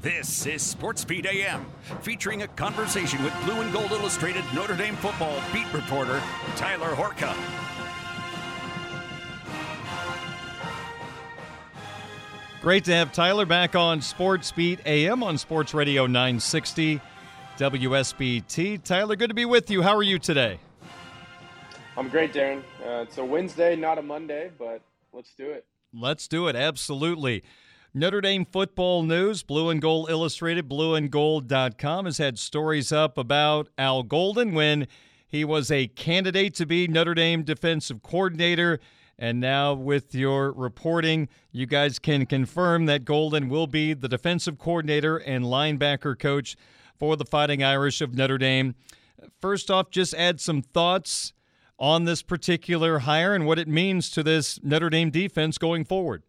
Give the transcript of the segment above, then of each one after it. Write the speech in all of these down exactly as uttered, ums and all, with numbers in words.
This is SportsBeat A M, featuring a conversation with Blue and Gold Illustrated Notre Dame football beat reporter Tyler Horka. Great to have Tyler back on SportsBeat A M on Sports Radio nine sixty W S B T. Tyler, good to be with you. How are you today? I'm great, Darren. Uh, it's a Wednesday, not a Monday, but let's do it. Let's do it, absolutely. Notre Dame football news, Blue and Gold Illustrated, blue and gold dot com has had stories up about Al Golden when he was a candidate to be Notre Dame defensive coordinator. And now with your reporting, you guys can confirm that Golden will be the defensive coordinator and linebacker coach for the Fighting Irish of Notre Dame. First off, just add some thoughts on this particular hire and what it means to this Notre Dame defense going forward.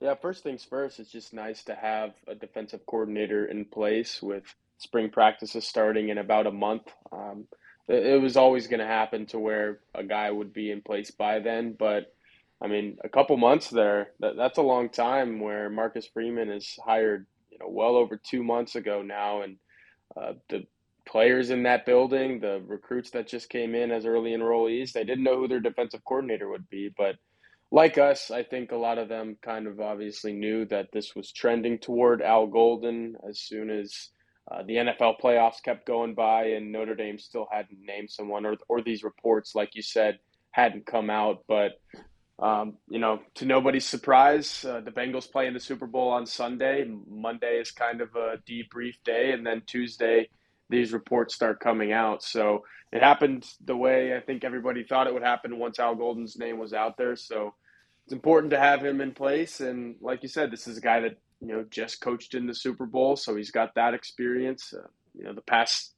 Yeah, first things first, it's just nice to have a defensive coordinator in place with spring practices starting in about a month. Um, it was always going to happen to where a guy would be in place by then, but I mean, a couple months there, that, that's a long time where Marcus Freeman is hired know, well over two months ago now, and uh, the players in that building, the recruits that just came in as early enrollees, they didn't know who their defensive coordinator would be. But like us, I think a lot of them kind of obviously knew that this was trending toward Al Golden as soon as uh, the N F L playoffs kept going by and Notre Dame still hadn't named someone, or or these reports, like you said, hadn't come out. But Um, you know, to nobody's surprise, uh, the Bengals play in the Super Bowl on Sunday. Monday is kind of a debrief day, and then Tuesday, these reports start coming out. So it happened the way I think everybody thought it would happen once Al Golden's name was out there. So it's important to have him in place. And like you said, this is a guy that, you know, just coached in the Super Bowl, so he's got that experience. Uh, you know, the past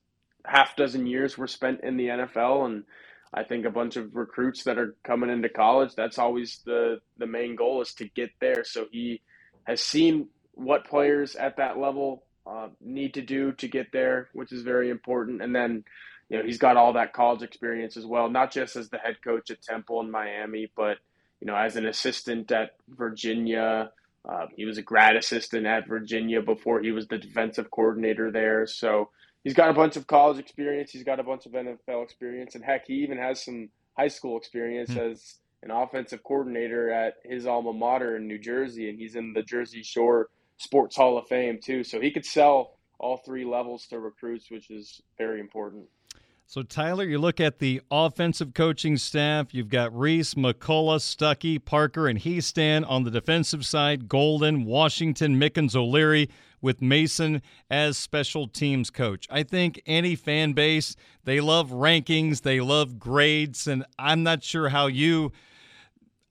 half dozen years were spent in the N F L, and I think a bunch of recruits that are coming into college, that's always the, the main goal is to get there. So he has seen what players at that level uh, need to do to get there, which is very important. And then, you know, he's got all that college experience as well, not just as the head coach at Temple in Miami, but, you know, as an assistant at Virginia. Uh, he was a grad assistant at Virginia before he was the defensive coordinator there. So he's got a bunch of college experience. He's got a bunch of N F L experience. And, heck, he even has some high school experience mm-hmm. as an offensive coordinator at his alma mater in New Jersey. And he's in the Jersey Shore Sports Hall of Fame, too. So he could sell all three levels to recruits, which is very important. So, Tyler, you look at the offensive coaching staff. You've got Rees, McCullough, Stuckey, Parker, and Hiestand on the defensive side. Golden, Washington, Mickens, O'Leary, with Mason as special teams coach. I think any fan base, they love rankings, they love grades, and I'm not sure how you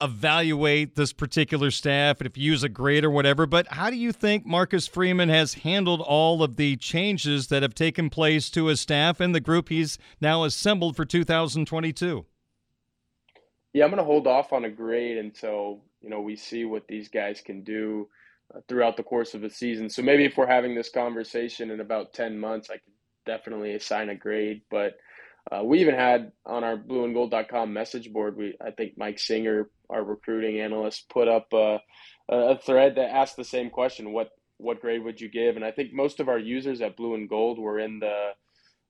evaluate this particular staff and if you use a grade or whatever, but how do you think Marcus Freeman has handled all of the changes that have taken place to his staff and the group he's now assembled for two thousand twenty-two? Yeah, I'm going to hold off on a grade until, you know, we see what these guys can do uh, throughout the course of the season. So maybe if we're having this conversation in about ten months, I could definitely assign a grade, but Uh, we even had on our blue and gold dot com message board, we I think Mike Singer, our recruiting analyst, put up a, a thread that asked the same question, what what grade would you give? And I think most of our users at Blue and Gold were in the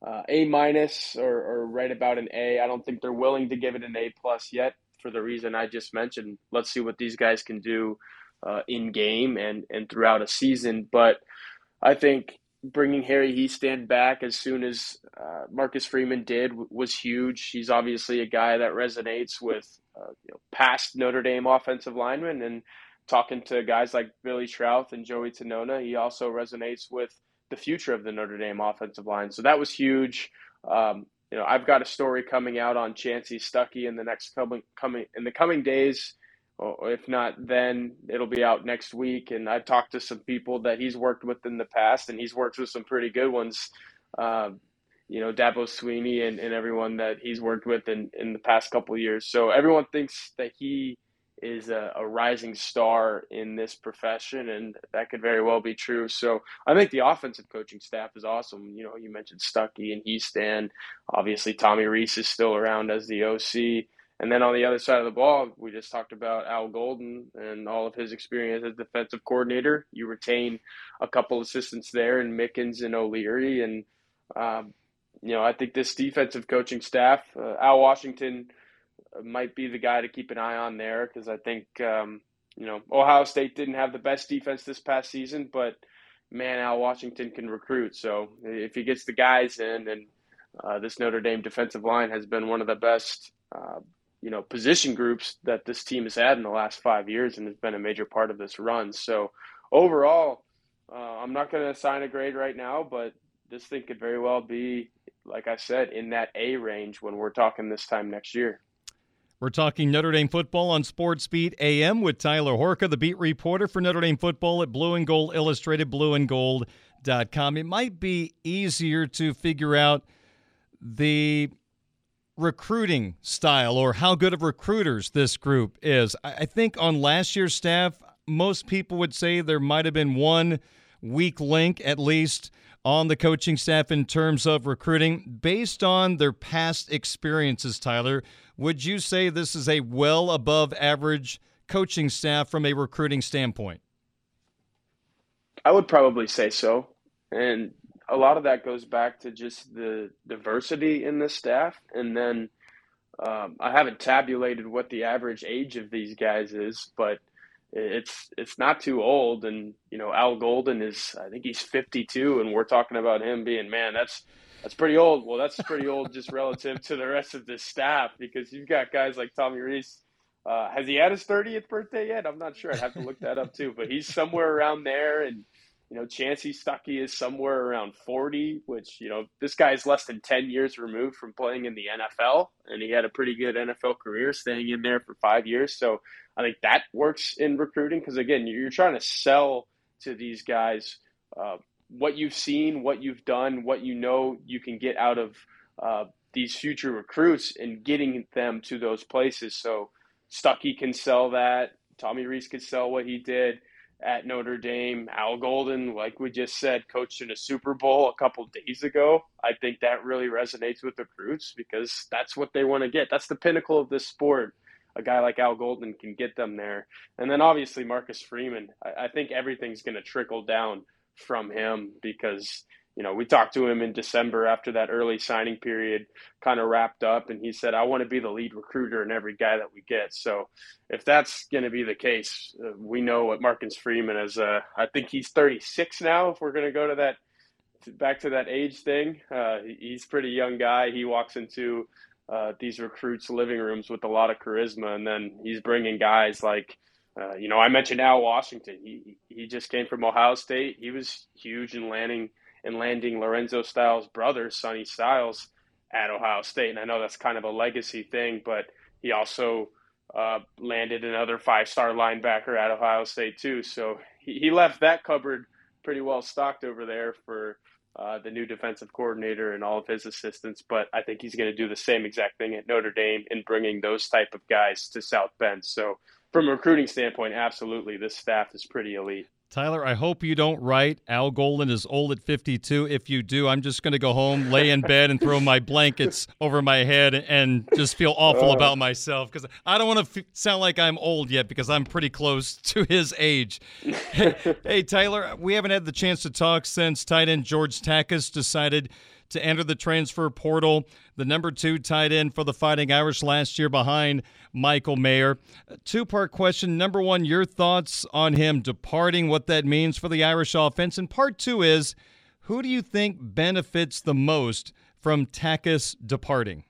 uh, A minus or, or right about an A. I don't think they're willing to give it an A plus yet for the reason I just mentioned. Let's see what these guys can do uh, in game and, and throughout a season. But I think bringing Harry Hiestand back as soon as uh, Marcus Freeman did w- was huge. He's obviously a guy that resonates with uh, you know, past Notre Dame offensive linemen, and talking to guys like Billy Trouth and Joey Tenona, he also resonates with the future of the Notre Dame offensive line. So that was huge. Um, you know, I've got a story coming out on Chansi Stuckey in the next coming coming in the coming days. If not then, it'll be out next week. And I've talked to some people that he's worked with in the past, and he's worked with some pretty good ones, um, you know, Dabo Sweeney and, and everyone that he's worked with in, in the past couple of years. So everyone thinks that he is a, a rising star in this profession, and that could very well be true. So I think the offensive coaching staff is awesome. You know, you mentioned Stuckey and Hiestand. Obviously, Tommy Rees is still around as the O C. And then on the other side of the ball, we just talked about Al Golden and all of his experience as defensive coordinator. You retain a couple assistants there in Mickens and O'Leary. And, um, you know, I think this defensive coaching staff, uh, Al Washington might be the guy to keep an eye on there, because I think, um, you know, Ohio State didn't have the best defense this past season, but, man, Al Washington can recruit. So if he gets the guys in, and uh, this Notre Dame defensive line has been one of the best uh you know, position groups that this team has had in the last five years and has been a major part of this run. So overall, uh, I'm not going to assign a grade right now, but this thing could very well be, like I said, in that A range when we're talking this time next year. We're talking Notre Dame football on Sports Beat A M with Tyler Horka, the beat reporter for Notre Dame football at Blue and Gold Illustrated, blue and gold dot com. It might be easier to figure out the recruiting style or how good of recruiters this group is. I think on last year's staff, most people would say there might have been one weak link, at least on the coaching staff in terms of recruiting. Based on their past experiences, Tyler, would you say this is a well above average coaching staff from a recruiting standpoint? I would probably say so. And a lot of that goes back to just the diversity in the staff. And then um, I haven't tabulated what the average age of these guys is, but it's it's not too old. And, you know, Al Golden is, I think he's fifty-two, and we're talking about him being, man, that's that's pretty old. Well, that's pretty old just relative to the rest of this staff, because you've got guys like Tommy Rees. Uh, has he had his thirtieth birthday yet? I'm not sure. I'd have to look that up too, but he's somewhere around there. And, you know, Chansi Stuckey is somewhere around forty, which, you know, this guy is less than ten years removed from playing in the N F L, and he had a pretty good N F L career staying in there for five years. So I think that works in recruiting, because, again, you're trying to sell to these guys uh, what you've seen, what you've done, what you know you can get out of uh, these future recruits and getting them to those places. So Stuckey can sell that. Tommy Rees could sell what he did at Notre Dame. Al Golden, like we just said, coached in a Super Bowl a couple days ago. I think that really resonates with recruits, because that's what they want to get. That's the pinnacle of this sport. A guy like Al Golden can get them there. And then obviously Marcus Freeman. I, I think everything's going to trickle down from him, because, you know, we talked to him in December after that early signing period kind of wrapped up, and he said, I want to be the lead recruiter in every guy that we get. So if that's going to be the case, uh, we know what Marcus Freeman is. Uh, I think he's thirty-six now. If we're going to go to that, to, back to that age thing, uh, he's a pretty young guy. He walks into uh, these recruits' living rooms with a lot of charisma, and then he's bringing guys like, uh, you know, I mentioned Al Washington. He, he just came from Ohio State. He was huge in landing and landing Lorenzo Styles' brother, Sonny Styles, at Ohio State. And I know that's kind of a legacy thing, but he also uh, landed another five-star linebacker at Ohio State too. So he, he left that cupboard pretty well stocked over there for uh, the new defensive coordinator and all of his assistants. But I think he's going to do the same exact thing at Notre Dame in bringing those type of guys to South Bend. So from a recruiting standpoint, absolutely, this staff is pretty elite. Tyler, I hope you don't write Al Golden is old at fifty-two. If you do, I'm just going to go home, lay in bed, and throw my blankets over my head and just feel awful uh, about myself, because I don't want to f- sound like I'm old yet, because I'm pretty close to his age. Hey, hey, Tyler, we haven't had the chance to talk since tight end George Takacs decided to enter the transfer portal, the number two tight end for the Fighting Irish last year behind Michael Mayer. A two-part question. Number one, your thoughts on him departing, what that means for the Irish offense. And part two is, Who do you think benefits the most from Takacs departing?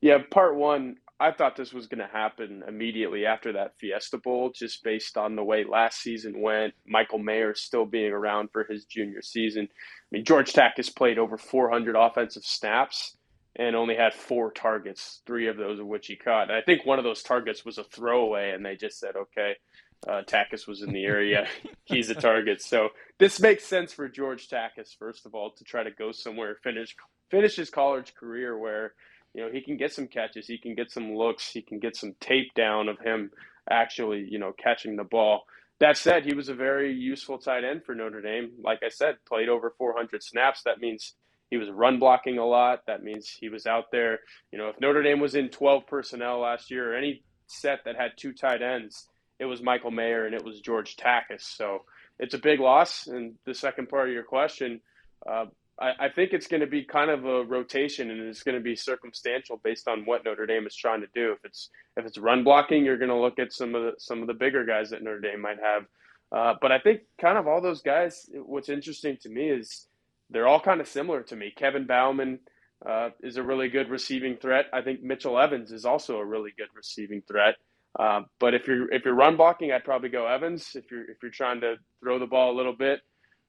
Yeah, part one, I thought this was going to happen immediately after that Fiesta Bowl, just based on the way last season went, Michael Mayer still being around for his junior season. I mean, George Takacs played over four hundred offensive snaps and only had four targets, three of those of which he caught. And I think one of those targets was a throwaway, and they just said, okay, uh, Takacs was in the area. He's a target. So this makes sense for George Takacs, first of all, to try to go somewhere, finish finish his college career where – you know, he can get some catches, he can get some looks, he can get some tape down of him actually, you know, catching the ball. That said, he was a very useful tight end for Notre Dame. Like I said, played over four hundred snaps. That means he was run blocking a lot. That means he was out there. You know, if Notre Dame was in twelve personnel last year, or any set that had two tight ends, it was Michael Mayer and it was George Takacs. So it's a big loss. And the second part of your question, uh, I think it's going to be kind of a rotation, and it's going to be circumstantial based on what Notre Dame is trying to do. If it's if it's run blocking, you're going to look at some of the, some of the bigger guys that Notre Dame might have. Uh, but I think kind of all those guys, what's interesting to me is they're all kind of similar to me. Kevin Bauman uh, is a really good receiving threat. I think Mitchell Evans is also a really good receiving threat. Uh, but if you're if you're run blocking, I'd probably go Evans. If you're if you're trying to throw the ball a little bit.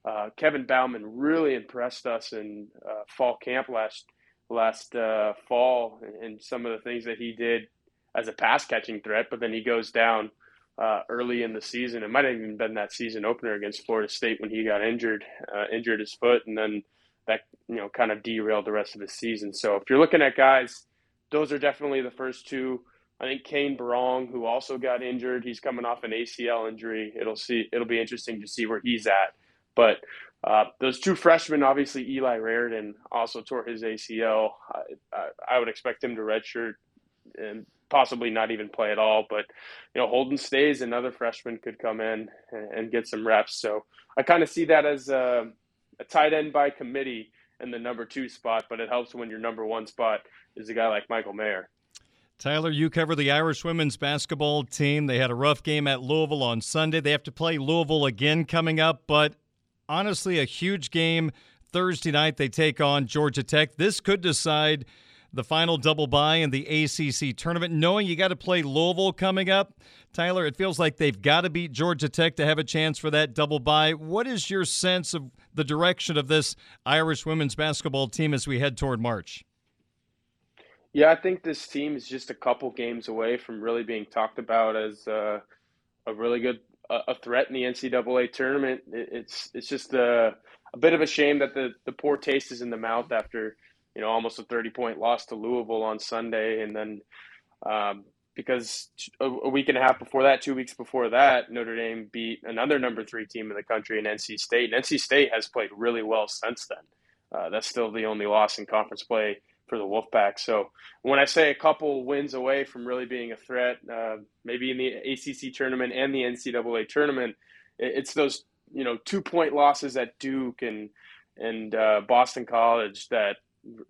Uh, Kevin Bauman really impressed us in uh, fall camp last last uh, fall, and, and some of the things that he did as a pass catching threat. But then he goes down uh, early in the season. It might have even been that season opener against Florida State when he got injured, uh, injured his foot, and then that you know kind of derailed the rest of his season. So if you're looking at guys, those are definitely the first two. I think Kane Barong, who also got injured, he's coming off an A C L injury. It'll see. It'll be interesting to see where he's at. But uh, those two freshmen, obviously Eli Raritan also tore his A C L. I, I, I would expect him to redshirt and possibly not even play at all. But, you know, Holden Stays, another freshman, could come in and, and get some reps. So I kind of see that as a, a tight end by committee in the number two spot. But it helps when your number one spot is a guy like Michael Mayer. Tyler, you cover the Irish women's basketball team. They had a rough game at Louisville on Sunday. They have to play Louisville again coming up, but honestly, a huge game Thursday night. They take on Georgia Tech. This could decide the final double bye in the A C C tournament. Knowing you got to play Louisville coming up, Tyler, it feels like they've got to beat Georgia Tech to have a chance for that double bye. What is your sense of the direction of this Irish women's basketball team as we head toward March? Yeah, I think this team is just a couple games away from really being talked about as uh, a really good a threat in the N C double A tournament. It's it's just a, a bit of a shame that the, the poor taste is in the mouth after, you know, almost a thirty-point loss to Louisville on Sunday. And then um, because a, a week and a half before that, two weeks before that, Notre Dame beat another number three team in the country in N C State. And N C State has played really well since then. Uh, that's still the only loss in conference play for the Wolfpack. So when I say a couple wins away from really being a threat, uh, maybe in the A C C tournament and the N C double A tournament, it's those, you know, two point losses at Duke and, and uh, Boston College that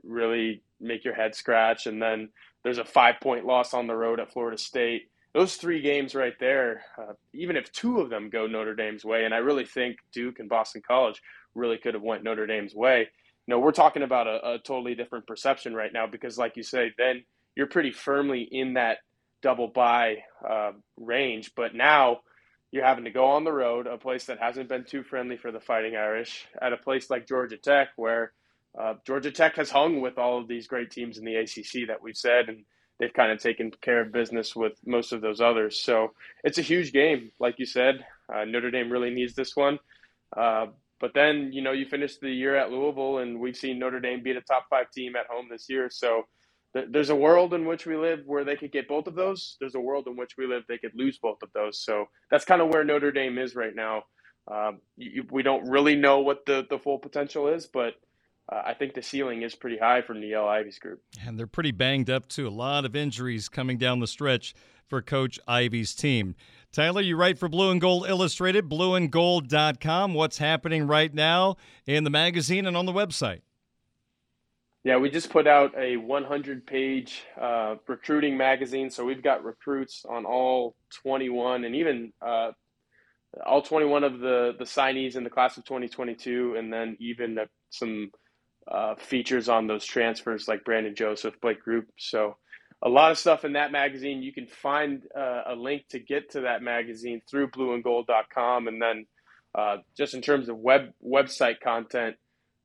really make your head scratch. And then there's a five point loss on the road at Florida State. Those three games right there, uh, even if two of them go Notre Dame's way, and I really think Duke and Boston College really could have went Notre Dame's way, no, we're talking about a, a totally different perception right now because, like you say, then you're pretty firmly in that double bye uh, range. But now you're having to go on the road, a place that hasn't been too friendly for the Fighting Irish, at a place like Georgia Tech, where uh, Georgia Tech has hung with all of these great teams in the A C C that we've said, and they've kind of taken care of business with most of those others. So it's a huge game, like you said. Uh, Notre Dame really needs this one. Uh, But then, you know, you finish the year at Louisville, and we've seen Notre Dame beat a top-five team at home this year. So th- there's a world in which we live where they could get both of those. There's a world in which we live they could lose both of those. So that's kind of where Notre Dame is right now. Um, you, we don't really know what the, the full potential is, but uh, I think the ceiling is pretty high from the Yellow Ivies group. And they're pretty banged up, too. A lot of injuries coming down the stretch for Coach Ivy's team. Tyler, you write for Blue and Gold Illustrated, blue and gold dot com. What's happening right now in the magazine and on the website? Yeah, we just put out a one hundred page uh, recruiting magazine, so we've got recruits on all twenty-one and even uh, all twenty-one of the, the signees in the class of twenty twenty-two, and then even some uh, features on those transfers like Brandon Joseph, Blake Group. So a lot of stuff in that magazine. You can find uh, a link to get to that magazine through blue and gold dot com. And then uh, just in terms of web website content,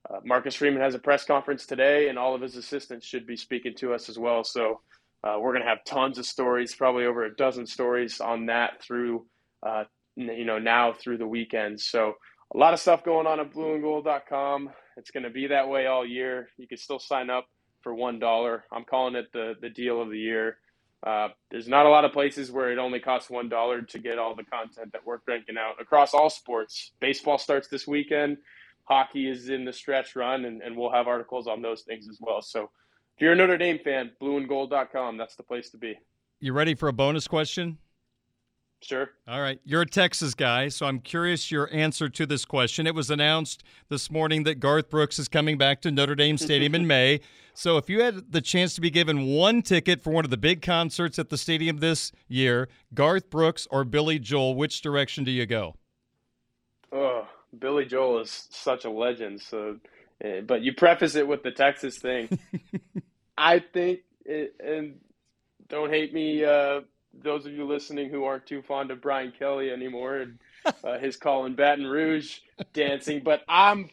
uh, Marcus Freeman has a press conference today, and all of his assistants should be speaking to us as well. So uh, we're going to have tons of stories, probably over a dozen stories on that through uh you know, now through the weekend. So a lot of stuff going on at blue and gold dot com. It's going to be that way all year. You can still sign up for one dollar. I'm calling it the, the deal of the year. Uh, there's not a lot of places where it only costs one dollar to get all the content that we're cranking out across all sports. Baseball starts this weekend. Hockey is in the stretch run, and, and we'll have articles on those things as well. So if you're a Notre Dame fan, blue and gold dot com, that's the place to be. You ready for a bonus question? Sure. All right. You're a Texas guy, so I'm curious your answer to this question. It was announced this morning that Garth Brooks is coming back to Notre Dame Stadium in May. So if you had the chance to be given one ticket for one of the big concerts at the stadium this year, Garth Brooks or Billy Joel, which direction do you go? Oh, Billy Joel is such a legend. So, but you preface it with the Texas thing. I think, it, and don't hate me, uh, those of you listening who aren't too fond of Brian Kelly anymore and uh, his call in Baton Rouge dancing, but I'm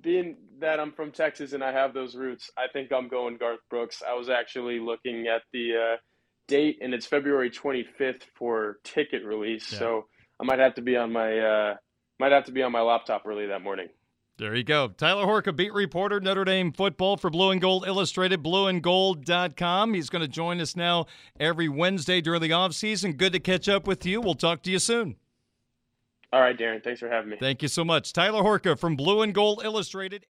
being that I'm from Texas and I have those roots. I think I'm going Garth Brooks. I was actually looking at the uh, date, and it's February twenty-fifth for ticket release. Yeah. So I might have to be on my, uh, might have to be on my laptop early that morning. There you go. Tyler Horka, beat reporter, Notre Dame football for Blue and Gold Illustrated, blue and gold dot com. He's going to join us now every Wednesday during the offseason. Good to catch up with you. We'll talk to you soon. All right, Darren. Thanks for having me. Thank you so much. Tyler Horka from Blue and Gold Illustrated.